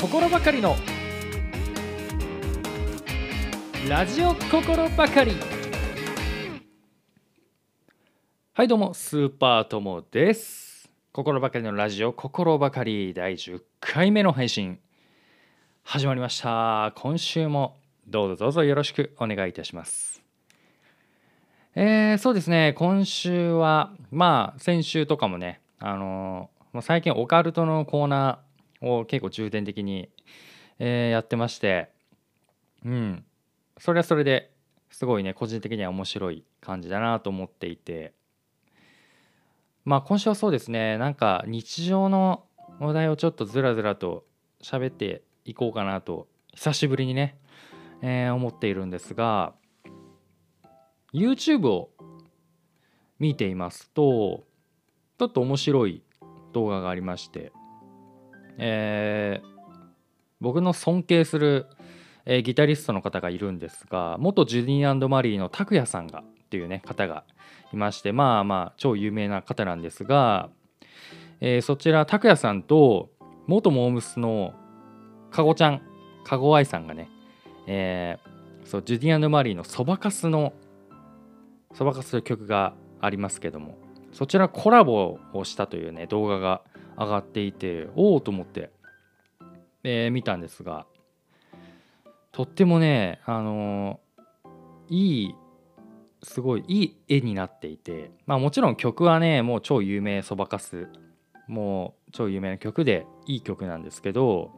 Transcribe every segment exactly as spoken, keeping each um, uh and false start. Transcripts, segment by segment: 心ばかりのラジオ心ばかり。はい、どうもスーパーともです。心ばかりのラジオ心ばかりだいじゅっかいめの配信始まりました。今週もどうぞどうぞよろしくお願いいたします。えー、そうですね、今週はまあ先週とかもね、あのー、最近オカルトのコーナーを結構重点的に、えー、やってまして、うんそれはそれですごいね、個人的には面白い感じだなと思っていて、まあ今週はそうですね、なんか日常の話題をちょっとずらずらと喋っていこうかなと久しぶりにね、えー、思っているんですが、 YouTube を見ていますとちょっと面白い動画がありまして、えー、僕の尊敬するえギタリストの方がいるんですが、元ジュディー&マリーの拓也さんがっていうね方がいまして、まあまあ超有名な方なんですが、えそちら拓也さんと元モームスのかごちゃんかご愛さんがね、えそうジュディー&マリーのそばかすのそばかすという曲がありますけども、そちらコラボをしたというね動画が上がっていて、おおと思ってえ見たんですが、とってもね、あのー、いいすごいいい絵になっていて、まあもちろん曲はねもう超有名、そばかすもう超有名な曲でいい曲なんですけど、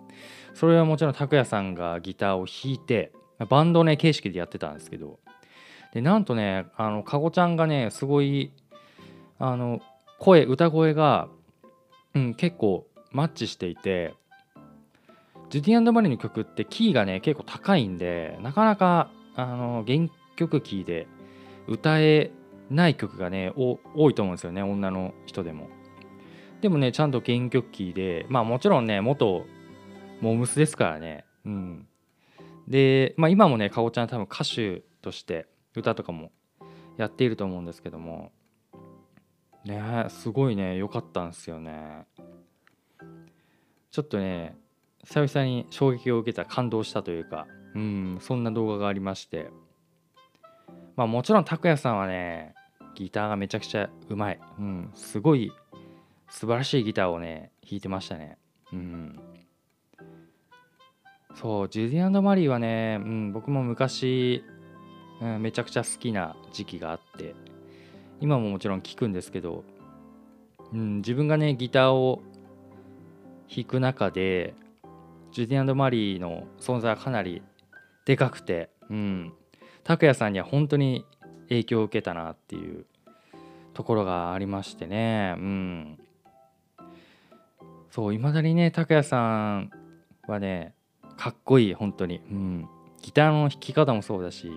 それはもちろん拓也さんがギターを弾いてバンドね形式でやってたんですけど、でなんとねあのかごちゃんがねすごいあの声歌声が、うん、結構マッチしていて、ジュディー&マリーの曲ってキーがね結構高いんで、なかなかあの原曲キーで歌えない曲がねお多いと思うんですよね、女の人でも。でもねちゃんと原曲キーで、まあもちろんね元モームスですからね、うん、で、まあ、今もねかごちゃん多分歌手として歌とかもやっていると思うんですけどもね、すごいね良かったんですよね。ちょっとね久々に衝撃を受けた、感動したというか、うんそんな動画がありまして、まあもちろん拓也さんはねギターがめちゃくちゃうまい、うんすごい素晴らしいギターをね弾いてましたね。うんそうジュディー&マリーはね、うん、僕も昔、うん、めちゃくちゃ好きな時期があって、今ももちろん聴くんですけど、うん自分がねギターを弾く中でジュディー&マリーの存在はかなりでかくて、うん拓也さんには本当に影響を受けたなっていうところがありましてね、うんそういまだにね拓也さんはねかっこいい本当に、うんギターの弾き方もそうだし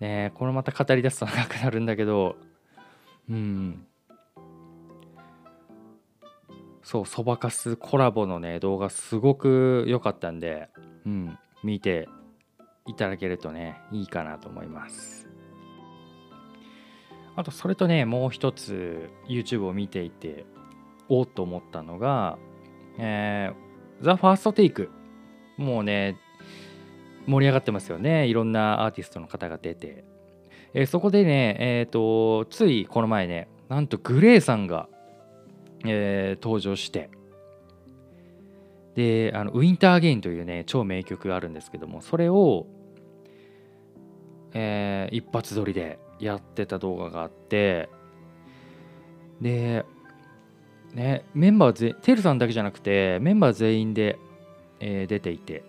ね、これまた語り出すと長くなるんだけど、うんそうそばかすコラボのね動画すごく良かったんで、うん見ていただけるとねいいかなと思います。あとそれとねもう一つ YouTube を見ていておっと思ったのが、えー、The First Take、 もうね盛り上がってますよね、いろんなアーティストの方が出て、えー、そこでねえっとついこの前ねなんとグレイさんがえー、登場して、であのウィンターゲインというね超名曲があるんですけども、それを、えー、一発撮りでやってた動画があって、でねメンバーぜテルさんだけじゃなくてメンバー全員で、えー、出ていて、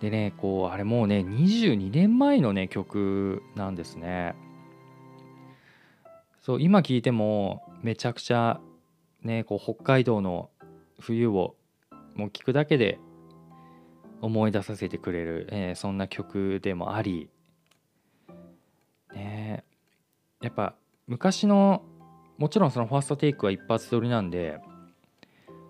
でねこうあれもうねにじゅうにねんまえのね曲なんですね。そう今聴いてもめちゃくちゃねこう北海道の冬をもう聴くだけで思い出させてくれる、えー、そんな曲でもあり、ね、やっぱ昔のもちろんそのファーストテイクは一発撮りなんで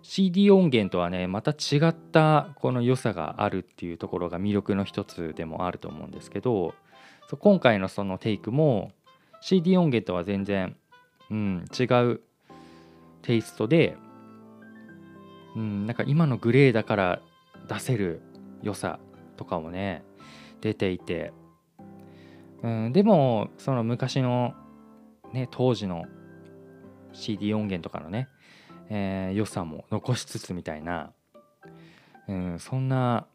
シーディー 音源とはねまた違ったこの良さがあるっていうところが魅力の一つでもあると思うんですけど、そう今回のそのテイクも シーディー 音源とは全然うん、違うテイストでうん、なんか今のグレーだから出せる良さとかもね出ていて、うん、でもその昔の、ね、当時の シーディー 音源とかのね、えー、良さも残しつつみたいな、うん、そんな、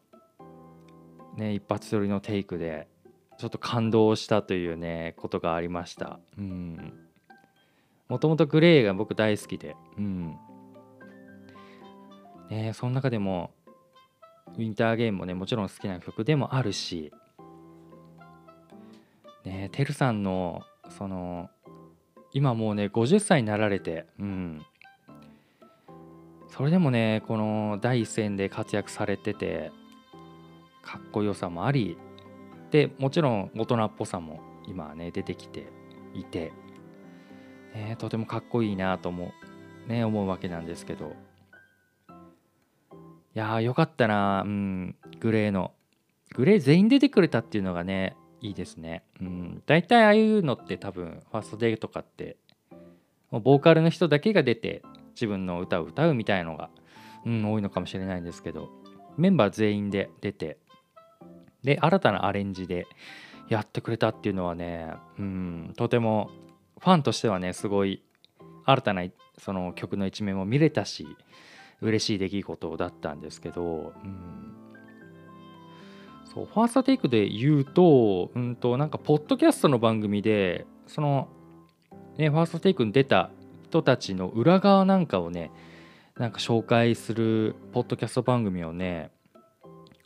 ね、一発撮りのテイクでちょっと感動したというねことがありました。もともとグレーが僕大好きで、うんね、その中でもウィンターゲームもねもちろん好きな曲でもあるし、ね、てるさんのその今もうねごじゅっさいになられて、うん、それでもねこの第一線で活躍されててかっこよさもありで、もちろん大人っぽさも今はね出てきていて、ね、とてもかっこいいなとも、ね、思うわけなんですけど、いやーよかったな、うん、グレーのグレー全員出てくれたっていうのがねいいですね。うん、大体ああいうのって多分ファーストデーとかってもうボーカルの人だけが出て自分の歌を歌うみたいのが、うん、多いのかもしれないんですけど、メンバー全員で出てで新たなアレンジでやってくれたっていうのはね、うん、とてもファンとしてはねすごい新たなその曲の一面も見れたし嬉しい出来事だったんですけど、うん、そうファーストテイクで言うと、うんとなんかポッドキャストの番組でその、ね、ファーストテイクに出た人たちの裏側なんかをねなんか紹介するポッドキャスト番組をね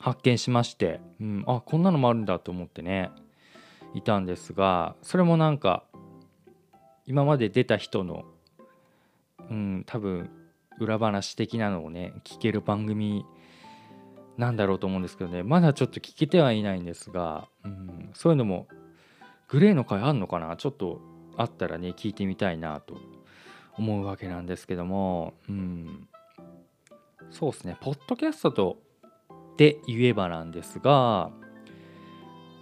発見しまして、うん、あこんなのもあるんだと思ってねいたんですが、それもなんか今まで出た人の、うん、多分裏話的なのをね聞ける番組なんだろうと思うんですけどね、まだちょっと聞けてはいないんですが、うん、そういうのもグレーの回あんのかな、ちょっとあったらね聞いてみたいなと思うわけなんですけども、うん、そうですねポッドキャストとで言えばなんですが、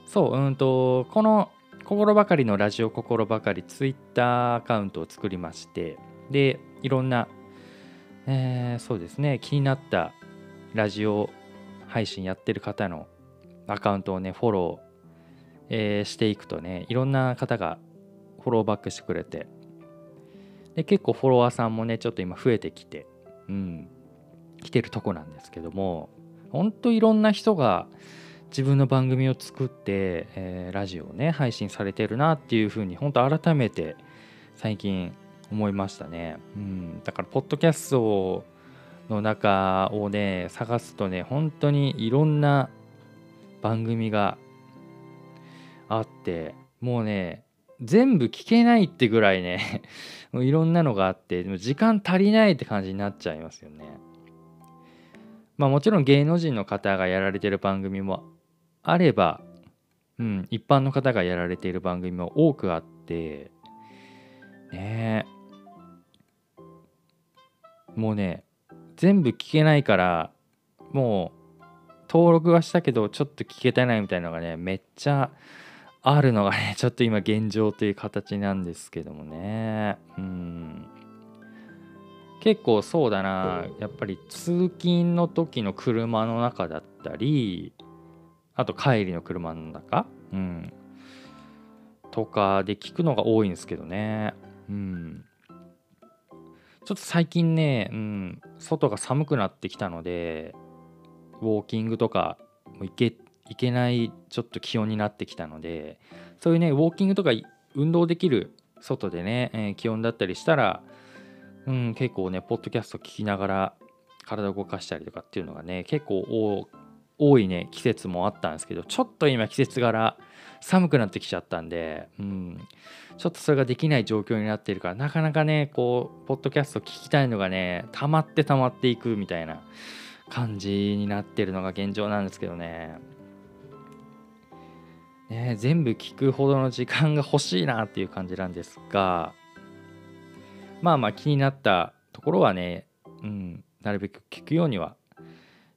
そううんとこの心ばかりのラジオ心ばかりツイッターアカウントを作りまして、でいろんなえー、そうですね気になったラジオ配信やってる方のアカウントをねフォロー、えー、していくとねいろんな方がフォローバックしてくれて、で結構フォロワーさんもねちょっと今増えてきて、うん、来てるとこなんですけども、ほんといろんな人が自分の番組を作って、えー、ラジオをね配信されてるなっていう風にほんと改めて最近思いましたね、うん、だからポッドキャストの中をね探すとね本当にいろんな番組があって、もうね全部聞けないってぐらいねもういろんなのがあって、でも時間足りないって感じになっちゃいますよね。まあもちろん芸能人の方がやられてる番組もあれば、うん、一般の方がやられている番組も多くあってねえ、もうね全部聞けないから、もう登録はしたけどちょっと聞けてないみたいなのがねめっちゃあるのがねちょっと今現状という形なんですけどもね、うん、結構そうだなやっぱり通勤の時の車の中だったり、あと帰りの車の中、うん、とかで聞くのが多いんですけどね、うん、ちょっと最近ね、うん、外が寒くなってきたのでウォーキングとかも行け、行けないちょっと気温になってきたので、そういうねウォーキングとか運動できる外でね、えー、気温だったりしたら、うん、結構ねポッドキャスト聞きながら体を動かしたりとかっていうのがね結構多いね季節もあったんですけど、ちょっと今季節柄寒くなってきちゃったんで、うん、ちょっとそれができない状況になっているから、なかなかねこうポッドキャスト聞きたいのがね溜まって溜まっていくみたいな感じになってるのが現状なんですけどね、ね全部聞くほどの時間が欲しいなっていう感じなんですが、まあまあ気になったところはね、うん、なるべく聞くようには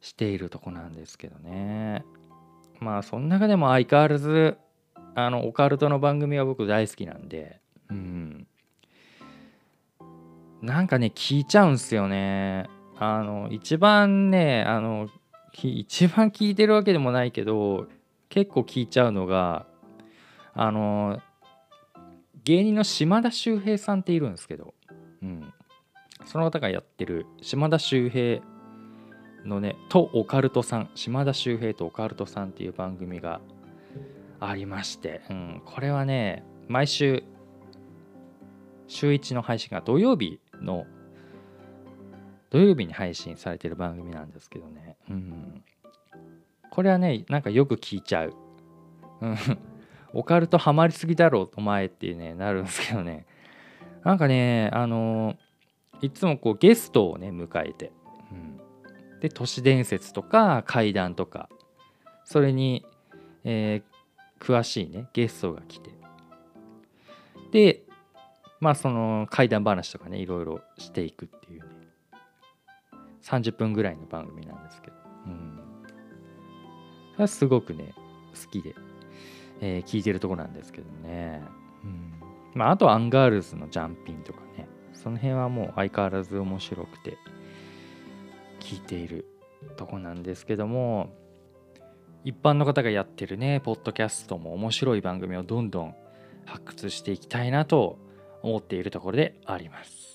しているとこなんですけどね。まあその中でも相変わらずあのオカルトの番組は僕大好きなんで、うん、なんかね聞いちゃうんすよね。あの一番ねあの一番聞いてるわけでもないけど結構聞いちゃうのがあの芸人の島田秀平さんっているんですけど、うん、その方がやってる島田秀平のねとオカルトさん島田秀平とオカルトさんっていう番組がありまして、うん、これはね毎週週いちの配信が土曜日の土曜日に配信されてる番組なんですけどね、うん、これはねなんかよく聞いちゃう、うん、オカルトハマりすぎだろお前ってねなるんですけどね、なんかねあのいつもこうゲストをね迎えて、うん、で都市伝説とか怪談とかそれに、えー、詳しいねゲストが来てでまあその怪談話とかねいろいろしていくっていうねさんじゅっぷんぐらいの番組なんですけど、うん、それはすごくね好きで、えー、聞いてるとこなんですけどね、うん、まああとはアンガールズのジャンピンとかねその辺はもう相変わらず面白くて聞いているとこなんですけども、一般の方がやってるねポッドキャストも面白い番組をどんどん発掘していきたいなと思っているところであります。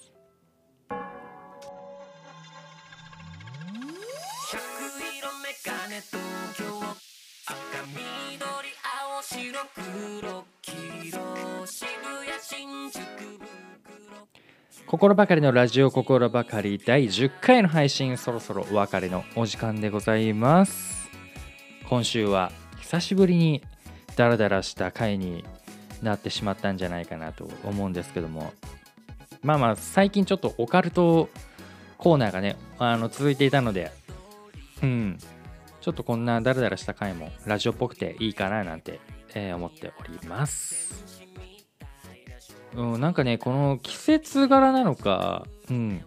心ばかりのラジオ心ばかりだいじゅっかいの配信、そろそろお別れのお時間でございます。今週は久しぶりにダラダラした回になってしまったんじゃないかなと思うんですけども、まあまあ最近ちょっとオカルトコーナーがねあの続いていたので、うんちょっとこんなダラダラした回もラジオっぽくていいかななんて、えー、思っております、うん、なんかねこの季節柄なのか、うん、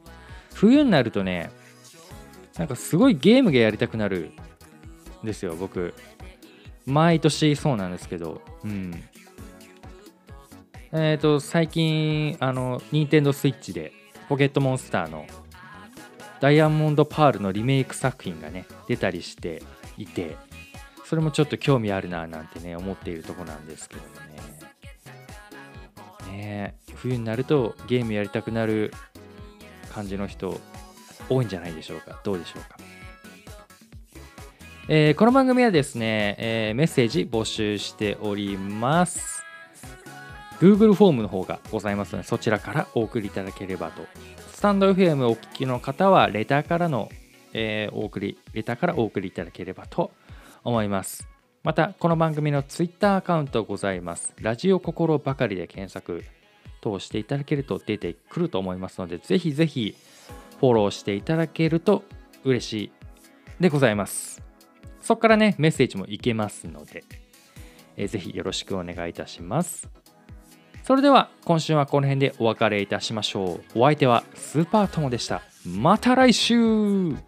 冬になるとねなんかすごいゲームがやりたくなるんですよ。僕毎年そうなんですけど、うん、えっと最近あのニンテンドースイッチでポケットモンスターのダイヤモンドパールのリメイク作品がね出たりしていて、それもちょっと興味あるななんてね思っているとこなんですけどね、ね冬になるとゲームやりたくなる感じの人多いんじゃないでしょうか。どうでしょうか、えー、この番組はですね、えー、メッセージ募集しております。 Google フォームの方がございますので、そちらからお送りいただければと。スタンド エフエム お聞きの方はレターからの、えー、お送りレターからお送りいただければと思います。またこの番組のツイッターアカウントございます。ラジオ心ばかりで検索通していただけると出てくると思いますので、ぜひぜひフォローしていただけると嬉しいでございます。そこからねメッセージもいけますので、えー、ぜひよろしくお願いいたします。それでは今週はこの辺でお別れいたしましょう。お相手はスーパートモでした。また来週。